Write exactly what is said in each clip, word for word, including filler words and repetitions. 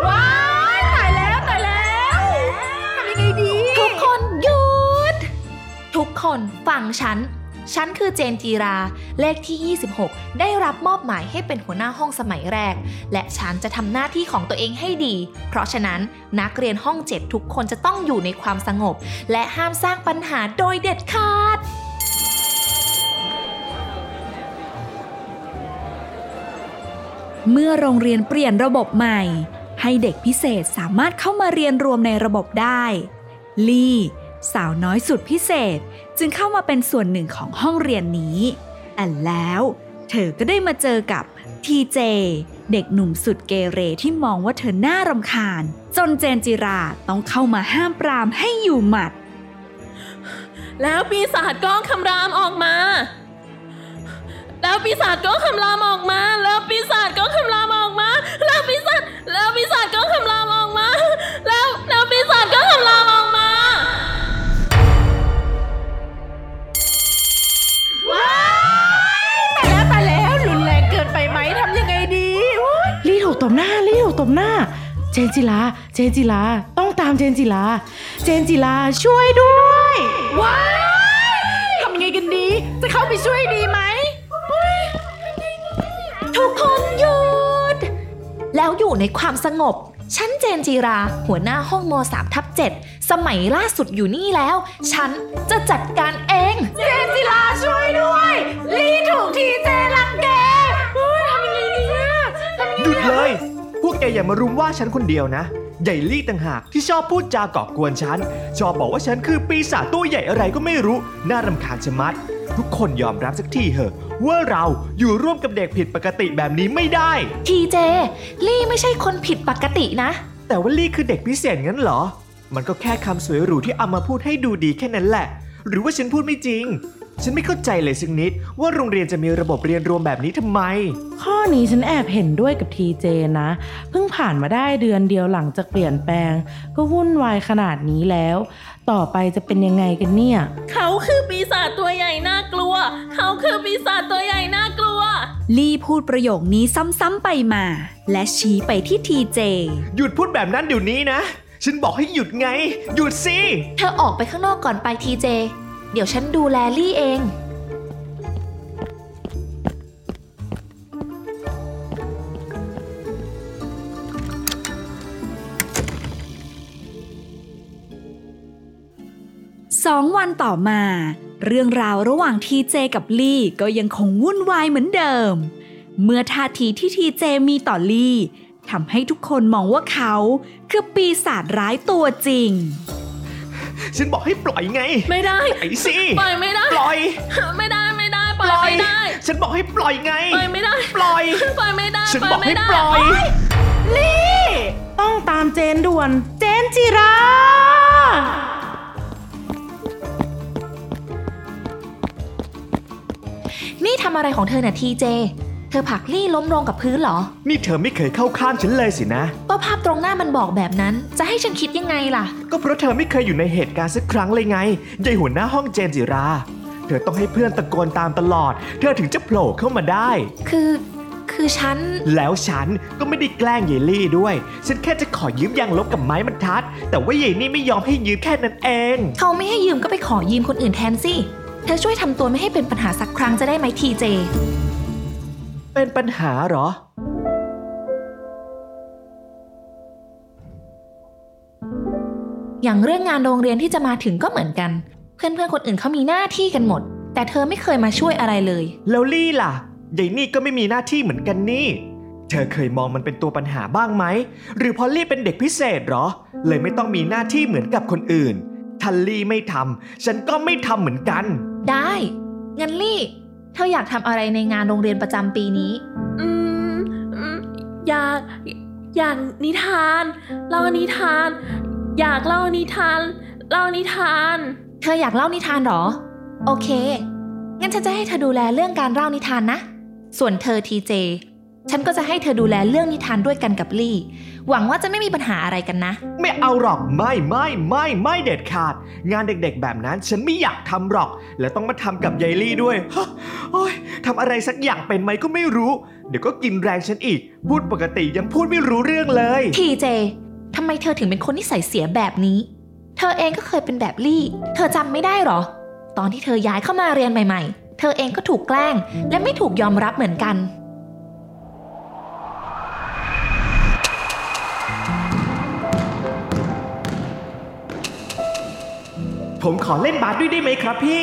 ว้ายตายแล้วตายแล้วทำยังไงดีทุกคนหยุดทุกคนฟังฉันฉันคือเจนจีราเลขที่ยี่สิบหกได้รับมอบหมายให้เป็นหัวหน้าห้องสมัยแรกและฉันจะทำหน้าที่ของตัวเองให้ดีเพราะฉะนั้นนักเรียนห้องเจ็ดทุกคนจะต้องอยู่ในความสงบและห้ามสร้างปัญหาโดยเด็ดขาดเมื่อโรงเรียนเปลี่ยนระบบใหม่ให้เด็กพิเศษสามารถเข้ามาเรียนรวมในระบบได้ลี่สาวน้อยสุดพิเศษจึงเข้ามาเป็นส่วนหนึ่งของห้องเรียนนี้แต่แล้วเธอก็ได้มาเจอกับทีเจเด็กหนุ่มสุดเกเรที่มองว่าเธอน่ารำคาญจนเจนจิราต้องเข้ามาห้ามปรามให้อยู่หมัดแล้วปีศาจก็คำรามออกมาแล้วปีศาจก็คำรามออกมาแล้วปีศาจก็คำรามออกมาแล้วปีศาจแล้วปีศาจก็คำรามออกมาแล้วแล้วปีศาจก็คำรามออกมาว้ายตายแล้วตายแล้วรุนแรงเกินไปไหมทำยังไงดีลี่ถูกตบหน้าลี่ถูกตบหน้าเจนจิราเจนจิราต้องตามเจนจิราเจนจิราช่วยด้วยว้ายทำยังไงกันดีจะเข้าไปช่วยดีไหมทุกคนหยุดแล้วอยู่ในความสงบฉันเจนจีราหัวหน้าห้องม สามทับเจ็ด สมัยล่าสุดอยู่นี่แล้วฉันจะจัดการเองเจนจีราช่วยด้วยลี่ถูกทีเจรังแกทำยังไงดีอ่ะหยุดเลยพวกแกอย่ามารุมว่าฉันคนเดียวนะใหญ่ลี่ต่างหากที่ชอบพูดจาก่อกวนฉันชอบบอกว่าฉันคือปีศาจตัวใหญ่อะไรก็ไม่รู้น่ารำคาญชะมัดทุกคนยอมรับสักทีเหอะว่าเราอยู่ร่วมกับเด็กผิดปกติแบบนี้ไม่ได้ทีเจลี่ไม่ใช่คนผิดปกตินะแต่ว่าลี่คือเด็กพิเศษงั้นเหรอมันก็แค่คำสวยหรูที่เอามาพูดให้ดูดีแค่นั้นแหละหรือว่าฉันพูดไม่จริงฉันไม่เข้าใจเลยสักนิดว่าโรงเรียนจะมีระบบเรียนรวมแบบนี้ทำไมข้อนี้ฉันแอบเห็นด้วยกับทีเจนะเพิ่งผ่านมาได้เดือนเดียวหลังจากเปลี่ยนแปลงก็วุ่นวายขนาดนี้แล้วต่อไปจะเป็นยังไงกันเนี่ยเขาคือปีศาจตัวใหญ่น่ากลัวเขาคือปีศาจตัวใหญ่น่ากลัวลี่พูดประโยคนี้ซ้ำๆไปมาและชี้ไปที่ทีเจหยุดพูดแบบนั้นเดี๋ยวนี้นะฉันบอกให้หยุดไงหยุดสิเธอออกไปข้างนอกก่อนไปทีเจเดี๋ยวฉันดูแลลี่เองสองวันต่อมาเรื่องราวระหว่างทีเจกับลี่ก็ยังคงวุ่นวายเหมือนเดิมเมื่อท่าทีที่ทีเจมีต่อลี่ทำให้ทุกคนมองว่าเขาคือปีศาจร้ายตัวจริงฉันบอกให้ปล่อยไงไม่ได้ปล่อยสิปล่อยไม่ได้ปล่อยไม่ได้ไม่ได้ปล่อยไม่ได้ฉันบอกให้ปล่อยไงปล่อยไม่ได้ปล่อยปล่อยไม่ได้ฉันบอกให้ปล่อยลี่ต้องตามเจนด่วนเจนจิรานี่ทำอะไรของเธอน่ะทีเจเธอผลักลี่ล้มลงกับพื้นเหรอนี่เธอไม่เคยเข้าข้างฉันเลยสินะก็ภาพตรงหน้ามันบอกแบบนั้นจะให้ฉันคิดยังไงล่ะก็เพราะเธอไม่เคยอยู่ในเหตุการณ์สักครั้งเลยไงยายหัวหน้าห้องเจนจิราเธอต้องให้เพื่อนตะโกนตามตลอดเธอถึงจะโผล่เข้ามาได้คือคือฉันแล้วฉันก็ไม่ได้แกล้งยายลี่ด้วยฉันแค่จะขอยืมยางลบกับไม้บรรทัดแต่ว่ายายนี่ไม่ยอมให้ยืมแค่นั้นเองเขาไม่ให้ยืมก็ไปขอยืมคนอื่นแทนสิเธอช่วยทำตัวไม่ให้เป็นปัญหาสักครั้งจะได้ไหมทีเจเป็นปัญหาเหรออย่างเรื่องงานโรงเรียนที่จะมาถึงก็เหมือนกันเพื่อนๆคนอื่นเขามีหน้าที่กันหมดแต่เธอไม่เคยมาช่วยอะไรเลยแล้วลี่ล่ะยายนี่ก็ไม่มีหน้าที่เหมือนกันนี่เธอเคยมองมันเป็นตัวปัญหาบ้างไหมหรือพอลี่เป็นเด็กพิเศษเหรอเลยไม่ต้องมีหน้าที่เหมือนกับคนอื่นถ้าลี่ไม่ทำฉันก็ไม่ทำเหมือนกันได้งั้นลี่เธออยากทำอะไรในงานโรงเรียนประจำปีนี้อืม อย่างอย่างนิทานเล่านิทานอยากเล่านิทานเล่านิทานเธออยากเล่านิทานหรอโอเคงั้นฉันจะให้เธอดูแลเรื่องการเล่านิทานนะส่วนเธอทีเจฉันก็จะให้เธอดูแลเรื่องนิทานด้วยกันกับลี่หวังว่าจะไม่มีปัญหาอะไรกันนะไม่เอาหรอกไม่ไม่ไม่ไม่เด็ดขาดงานเด็กๆแบบนั้นฉันไม่อยากทำหรอกและต้องมาทำกับยายลี่ด้วยโอ๊ยทำอะไรสักอย่างเป็นไหมก็ไม่รู้เดี๋ยวก็กินแรงฉันอีกพูดปกติยังพูดไม่รู้เรื่องเลยทีเจทำไมเธอถึงเป็นคนนิสัยเสียแบบนี้เธอเองก็เคยเป็นแบบลี่เธอจำไม่ได้หรอตอนที่เธอย้ายเข้ามาเรียนใหม่ๆเธอเองก็ถูกแกล้งและไม่ถูกยอมรับเหมือนกันผมขอเล่นบาสด้วยได้ไหมครับพี่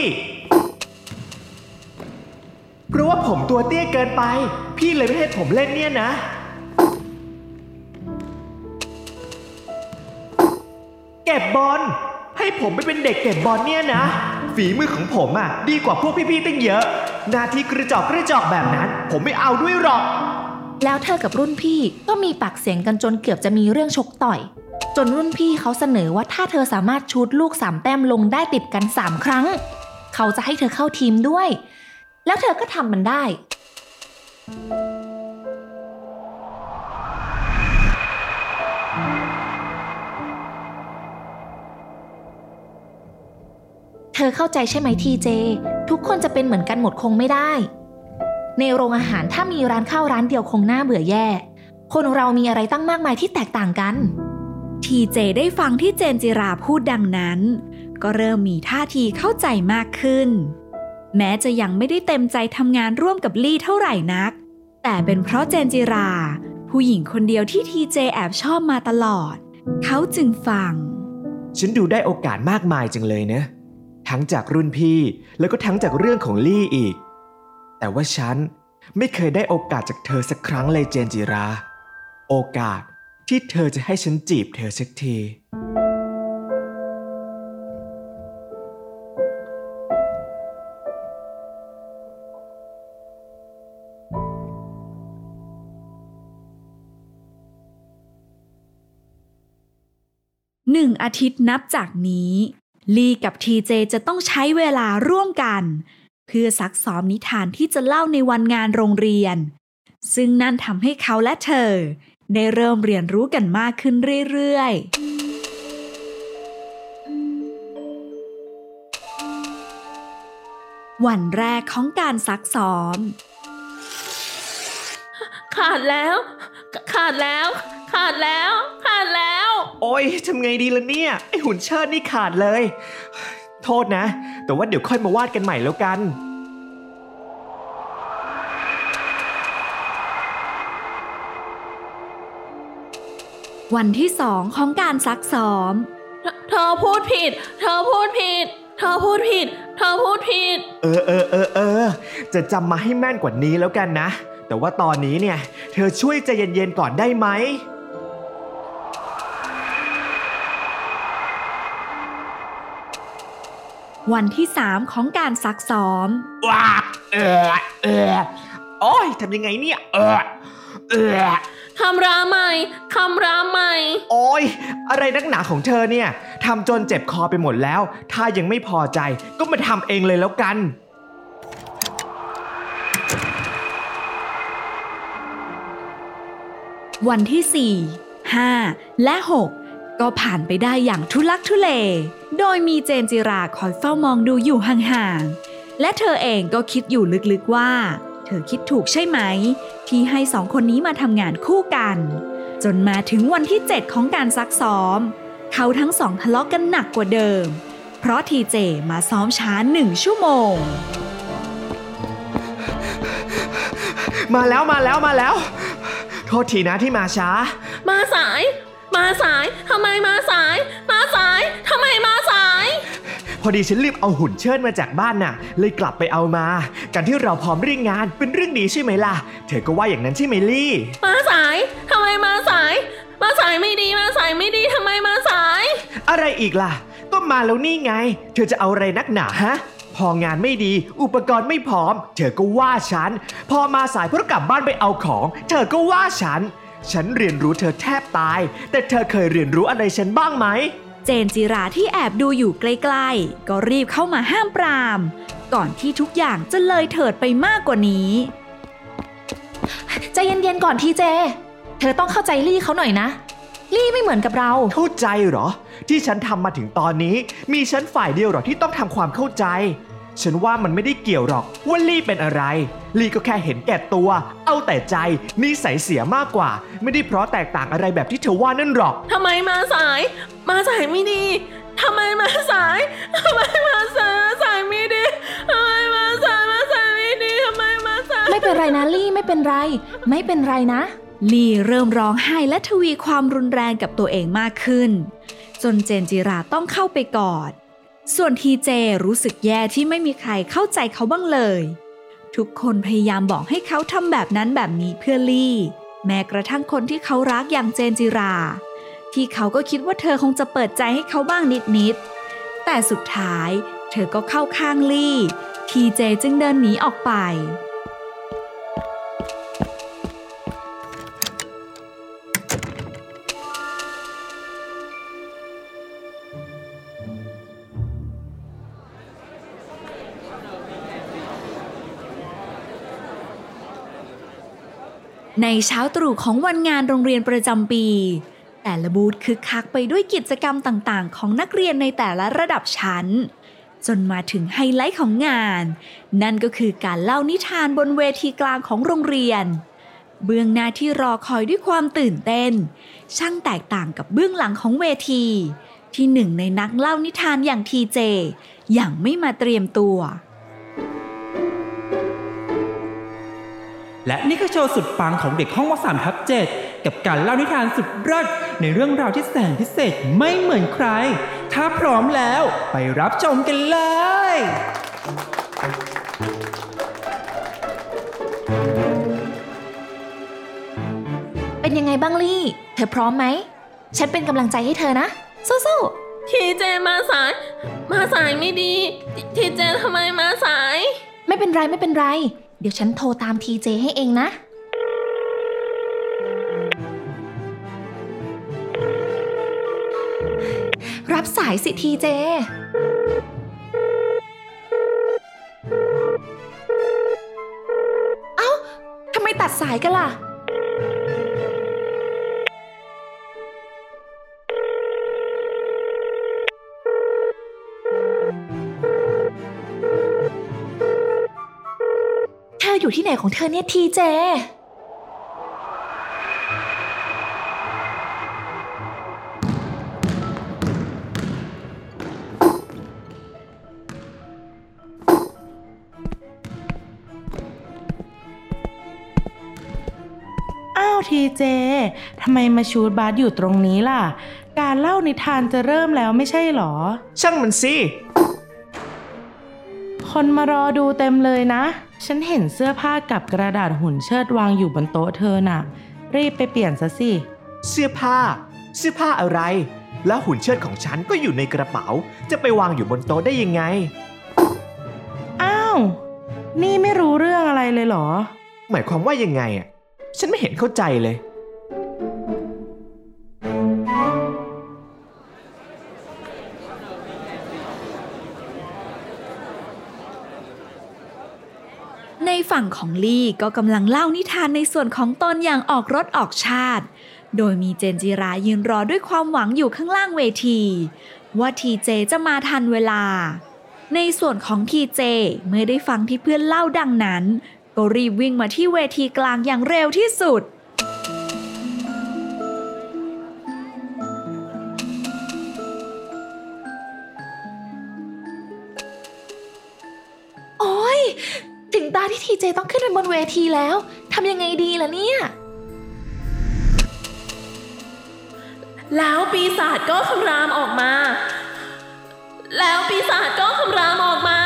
เพราะว่าผมตัวเตี้ยเกินไปพี่เลยไม่ให้ผมเล่นเนี่ยนะเก็บบอลให้ผมไปเป็นเด็กเก็บบอลเนี่ยนะฝีมือของผมอ่ะดีกว่าพวกพี่ๆตั้งเยอะหน้าที่กระจอกกระจอกแบบนั้นผมไม่เอาด้วยหรอกแล้วเธอกับรุ่นพี่ก็มีปากเสียงกันจนเกือบจะมีเรื่องชกต่อยจนรุ่นพี่เขาเสนอว่าถ้าเธอสามารถชูตลูกสามแต้มลงได้ติดกันสามครั้งเขาจะให้เธอเข้าทีมด้วยแล้วเธอก็ทำมันได้เธอเข้าใจใช่ไหมทีเจทุกคนจะเป็นเหมือนกันหมดคงไม่ได้ในโรงอาหารถ้ามีร้านข้าวร้านเดียวคงน่าเบื่อแย่คนเรามีอะไรตั้งมากมายที่แตกต่างกันทีเจได้ฟังที่เจนจิราพูดดังนั้นก็เริ่มมีท่าทีเข้าใจมากขึ้นแม้จะยังไม่ได้เต็มใจทำงานร่วมกับลี่เท่าไหร่นักแต่เป็นเพราะเจนจิราผู้หญิงคนเดียวที่ทีเจแอบชอบมาตลอดเขาจึงฟังฉันดูได้โอกาสมากมายจังเลยนะทั้งจากรุ่นพี่แล้วก็ทั้งจากเรื่องของลี่อีกแต่ว่าฉันไม่เคยได้โอกาสจากเธอสักครั้งเลยเจนจิราโอกาสที่เธอจะให้ฉันจีบเธอสักทีหนึ่งอาทิตย์นับจากนี้ลีกับทีเจจะต้องใช้เวลาร่วมกันเพื่อซักซ้อมนิทานที่จะเล่าในวันงานโรงเรียนซึ่งนั่นทำให้เขาและเธอได้เริ่มเรียนรู้กันมากขึ้นเรื่อยๆวันแรกของการซักซ้อมขาดแล้วขาดแล้วขาดแล้วขาดแล้วโอ๊ยทำไงดีล่ะเนี่ยไอหุ่นเชิดนี่ขาดเลยโทษนะแต่ว่าเดี๋ยวค่อยมาวาดกันใหม่แล้วกันวันที่สองของการซักซ้อมเธอพูดผิดเธอพูดผิดเธอพูดผิดเธอพูดผิดเออเออเออเออจะจำมาให้แม่นกว่านี้แล้วกันนะแต่ว่าตอนนี้เนี่ยเธอช่วยใจเย็นๆก่อนได้ไหมวันที่สามของการซักซ้อมว้าเออเออโอ๊ยทำยังไงเนี่ยเออเออคำรามใหม่คำรามใหม่โอ๊ยอะไรนักหนาของเธอเนี่ยทำจนเจ็บคอไปหมดแล้วถ้ายังไม่พอใจก็มาทำเองเลยแล้วกันวันที่สี่ห้าและหกก็ผ่านไปได้อย่างทุลักทุเลโดยมีเจนจิราคอยเฝ้ามองดูอยู่ห่างๆและเธอเองก็คิดอยู่ลึกๆว่าเธอคิดถูกใช่ไหมที่ให้สองคนนี้มาทำงานคู่กันจนมาถึงวันที่เจ็ดของการซักซ้อมเขาทั้งสองทะเลาะกันหนักกว่าเดิมเพราะทีเจมาซ้อมช้าหนึ่งชั่วโมงมาแล้วมาแล้วมาแล้วโทษทีนะที่มาช้ามาสายมาสายทำไมมาสายมาสายทำไมมาสายพอดีฉันรีบเอาหุ่นเชิดมาจากบ้านน่ะเลยกลับไปเอามาการที่เราพร้อมเรื่องงานเป็นเรื่องดีใช่ไหมล่ะเธอก็ว่าอย่างนั้นใช่ไหมลี่มาสายทำไมมาสายมาสายไม่ดีมาสายไม่ดีทำไมมาสายอะไรอีกล่ะก็มาแล้วนี่ไงเธอจะเอาอะไรนักหนาฮะพองานไม่ดีอุปกรณ์ไม่พร้อมเธอก็ว่าฉันพอมาสายเพราะกลับบ้านไปเอาของเธอก็ว่าฉัน ฉันเรียนรู้เธอแทบตายแต่เธอเคยเรียนรู้อะไรฉันบ้างไหมเจนจิราที่แอบดูอยู่ใกล้ๆก็รีบเข้ามาห้ามปรามก่อนที่ทุกอย่างจะเลยเถิดไปมากกว่านี้ใจเย็นๆก่อนทีเจเธอต้องเข้าใจลี่เขาหน่อยนะลี่ไม่เหมือนกับเราเข้าใจเหรอที่ฉันทำมาถึงตอนนี้มีฉันฝ่ายเดียวเหรอที่ต้องทำความเข้าใจฉันว่ามันไม่ได้เกี่ยวหรอกว่าลี่เป็นอะไรลี่ก็แค่เห็นแก่ตัวเอาแต่ใจนิสัยเสียมากกว่าไม่ได้เพราะแตกต่างอะไรแบบที่เธอว่านั่นหรอกทำไมมาสายมาสายไม่ดีทำไมมาสายทำไมมาสายมาสายไม่ดีทำไมมาสายมาสายไม่ดีทำไมมาสายไม่เป็นไรนะลี่ไม่เป็นไรไม่เป็นไรนะลี่เริ่มร้องไห้และทวีความรุนแรงกับตัวเองมากขึ้นจนเจนจิราต้องเข้าไปกอดส่วนทีเจรู้สึกแย่ที่ไม่มีใครเข้าใจเขาบ้างเลยทุกคนพยายามบอกให้เขาทำแบบนั้นแบบนี้เพื่อลี่แม้กระทั่งคนที่เขารักอย่างเจนจิราที่เขาก็คิดว่าเธอคงจะเปิดใจให้เขาบ้างนิดๆแต่สุดท้ายเธอก็เข้าข้างลี่ทีเจจึงเดินหนีออกไปในเช้าตรู่ของวันงานโรงเรียนประจำปีแต่ละบูธคึกคักไปด้วยกิจกรรมต่างๆของนักเรียนในแต่ละระดับชั้นจนมาถึงไฮไลท์ของงานนั่นก็คือการเล่านิทานบนเวทีกลางของโรงเรียนเบื้องหน้าที่รอคอยด้วยความตื่นเต้นช่างแตกต่างกับเบื้องหลังของเวทีที่หนึ่งในนักเล่านิทานอย่างทีเจยังไม่มาเตรียมตัวและนี่คือโชว์สุดปังของเด็กห้องม สามทับเจ็ด กับการเล่านิทานสุดเลิศในเรื่องราวที่แสนพิเศษไม่เหมือนใครถ้าพร้อมแล้วไปรับชมกันเลยเป็นยังไงบ้างลี่เธอพร้อมไหมฉันเป็นกำลังใจให้เธอนะสู้ๆทีเจมาสายมาสายไม่ดีทีเจทำไมมาสายไม่เป็นไรไม่เป็นไรเดี๋ยวฉันโทรตามทีเจให้เองนะรับสายสิทีเจเอ้าทำไมตัดสายกันล่ะอยู่ที่ไหนของเธอเนี่ยทีเจอ้าวทีเจทำไมมาชูดบาสอยู่ตรงนี้ล่ะการเล่านิทานจะเริ่มแล้วไม่ใช่หรอช่างมันสิคนมารอดูเต็มเลยนะฉันเห็นเสื้อผ้ากับกระดาษหุ่นเชิดวางอยู่บนโต๊ะเธอน่ะรีบไปเปลี่ยนซะสิเสื้อผ้าเสื้อผ้าอะไรแล้วหุ่นเชิดของฉันก็อยู่ในกระเป๋าจะไปวางอยู่บนโต๊ะได้ยังไงอ้าวนี่ไม่รู้เรื่องอะไรเลยเหรอหมายความว่ายังไงอ่ะฉันไม่เห็นเข้าใจเลยในฝั่งของลี่ก็กำลังเล่านิทานในส่วนของตนอย่างออกรสออกชาติโดยมีเจนจิรายืนรอด้วยความหวังอยู่ข้างล่างเวทีว่าทีเจจะมาทันเวลาในส่วนของทีเจเมื่อได้ฟังที่เพื่อนเล่าดังนั้นก็รีบวิ่งมาที่เวทีกลางอย่างเร็วที่สุดโอ๊ยถึงตาที่ทีเจต้องขึ้นไปบนเวทีแล้วทำยังไงดีล่ะเนี่ยแล้วปีศาจก็คำรามออกมาแล้วปีศาจก็คำรามออกมา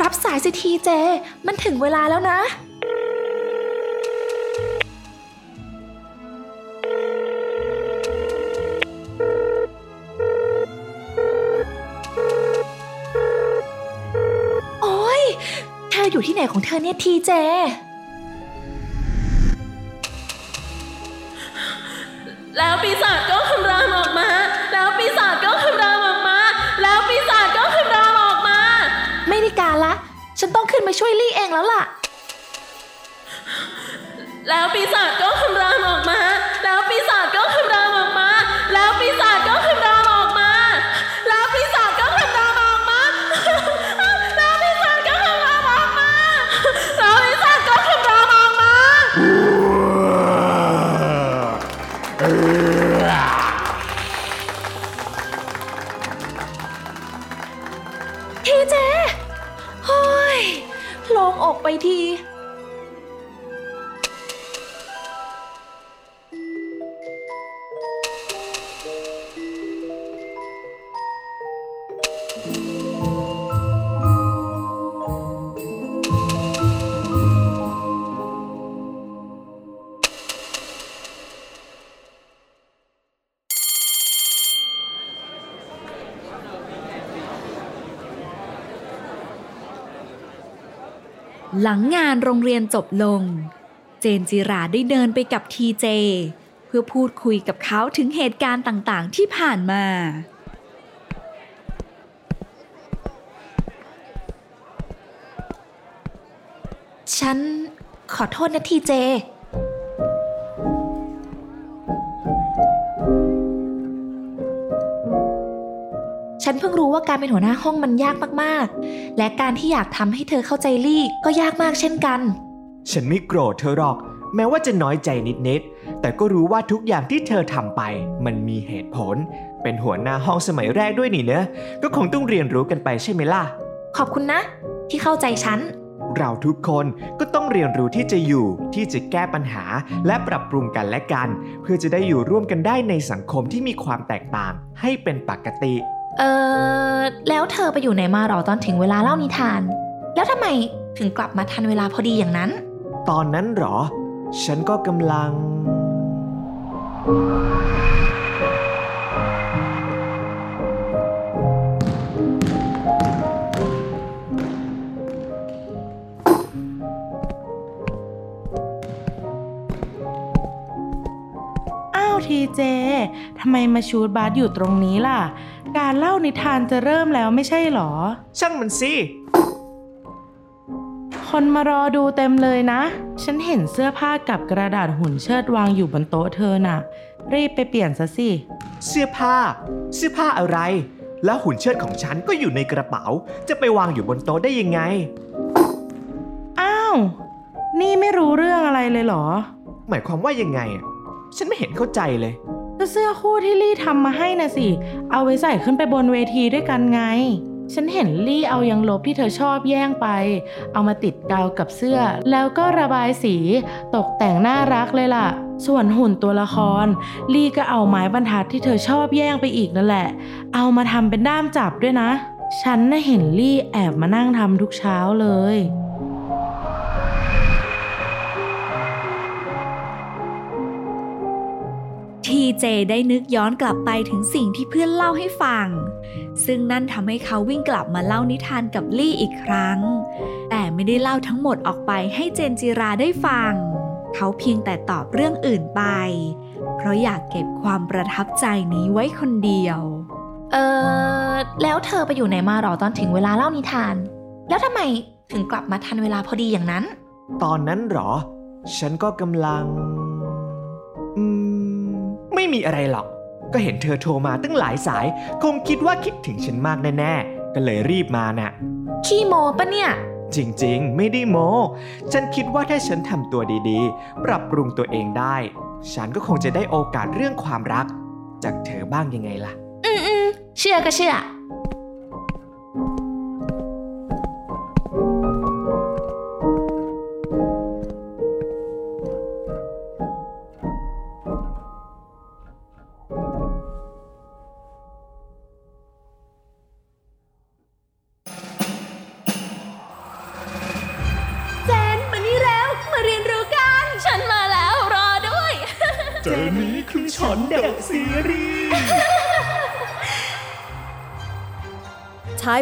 รับสายสิทีเจมันถึงเวลาแล้วนะ อยู่ที่ไหนของเธอเนี่ยทีเจแล้วปีศาจก็คำรามออกมาแล้วปีศาจก็คำรามออกมาแล้วปีศาจก็คำรามออกมาไม่ได้การละฉันต้องขึ้นมาช่วยลี่เองแล้วล่ะแล้วปีศาจก็คำรามออกมาแล้วปีศาจก็คำรามออกมาแล้วปีศาจก็คำรามออกมาแล้วปีศาจก็คำรามออกมาแล้วปีศาจก็คำรามออกมาแล้วปีศาจก็คำรามออกมาทีเจเฮ้ยลองออกไปทีหลังงานโรงเรียนจบลงเจนจิราได้เดินไปกับทีเจเพื่อพูดคุยกับเขาถึงเหตุการณ์ต่างๆที่ผ่านมาฉันขอโทษนะทีเจฉันเพิ่งรู้ว่าการเป็นหัวหน้าห้องมันยากมากๆและการที่อยากทำให้เธอเข้าใจลี่ก็ยากมากเช่นกันฉันไม่โกรธเธอหรอกแม้ว่าจะน้อยใจนิดๆแต่ก็รู้ว่าทุกอย่างที่เธอทำไปมันมีเหตุผลเป็นหัวหน้าห้องสมัยแรกด้วยนี่เนอะก็คงต้องเรียนรู้กันไปใช่ไหมล่ะขอบคุณนะที่เข้าใจฉันเราทุกคนก็ต้องเรียนรู้ที่จะอยู่ที่จะแก้ปัญหาและปรับปรุงกันและกันเพื่อจะได้อยู่ร่วมกันได้ในสังคมที่มีความแตกต่างให้เป็นปกติเออแล้วเธอไปอยู่ไหนมาหรอตอนถึงเวลาเล่านิทานแล้วทำไมถึงกลับมาทันเวลาพอดีอย่างนั้นตอนนั้นหรอฉันก็กำลังอ้าวทีเจทำไมมาชูดบาสอยู่ตรงนี้ล่ะการเล่านิทานจะเริ่มแล้วไม่ใช่หรอช่างมันสิคนมารอดูเต็มเลยนะฉันเห็นเสื้อผ้ากับกระดาษหุ่นเชิดวางอยู่บนโต๊ะเธอน่ะรีบไปเปลี่ยนซะสิเสื้อผ้าเสื้อผ้าอะไรแล้วหุ่นเชิดของฉันก็อยู่ในกระเป๋าจะไปวางอยู่บนโต๊ะได้ยังไงอ้าวนี่ไม่รู้เรื่องอะไรเลยหรอหมายความว่ายังไงอ่ะฉันไม่เห็นเข้าใจเลยเสื้อคู่ที่ลี่ทำมาให้นะสิเอาไว้ใส่ขึ้นไปบนเวทีด้วยกันไงฉันเห็นลี่เอายางลบที่เธอชอบแย่งไปเอามาติดกาวกับเสื้อแล้วก็ระบายสีตกแต่งน่ารักเลยล่ะส่วนหุ่นตัวละครลี่ก็เอาไม้บรรทัดที่เธอชอบแย่งไปอีกนั่นแหละเอามาทำเป็นด้ามจับด้วยนะฉันน่ะเห็นลี่แอบมานั่งทำทุกเช้าเลยทีเจได้นึกย้อนกลับไปถึงสิ่งที่เพื่อนเล่าให้ฟังซึ่งนั่นทำให้เขาวิ่งกลับมาเล่านิทานกับลี่อีกครั้งแต่ไม่ได้เล่าทั้งหมดออกไปให้เจนจิราได้ฟังเขาเพียงแต่ตอบเรื่องอื่นไปเพราะอยากเก็บความประทับใจนี้ไว้คนเดียวเออแล้วเธอไปอยู่ไหนมาหรอตอนถึงเวลาเล่านิทานแล้วทำไมถึงกลับมาทันเวลาพอดีอย่างนั้นตอนนั้นหรอฉันก็กำลังอืมไม่มีอะไรหรอกก็เห็นเธอโทรมาตั้งหลายสายคงคิดว่าคิดถึงฉันมากแน่ๆก็เลยรีบมาน่ะขี้โม้ปะเนี่ยจริงๆไม่ได้โม้ฉันคิดว่าถ้าฉันทำตัวดีๆปรับปรุงตัวเองได้ฉันก็คงจะได้โอกาสเรื่องความรักจากเธอบ้างยังไงล่ะอืมๆเชื่อก็เชื่อThai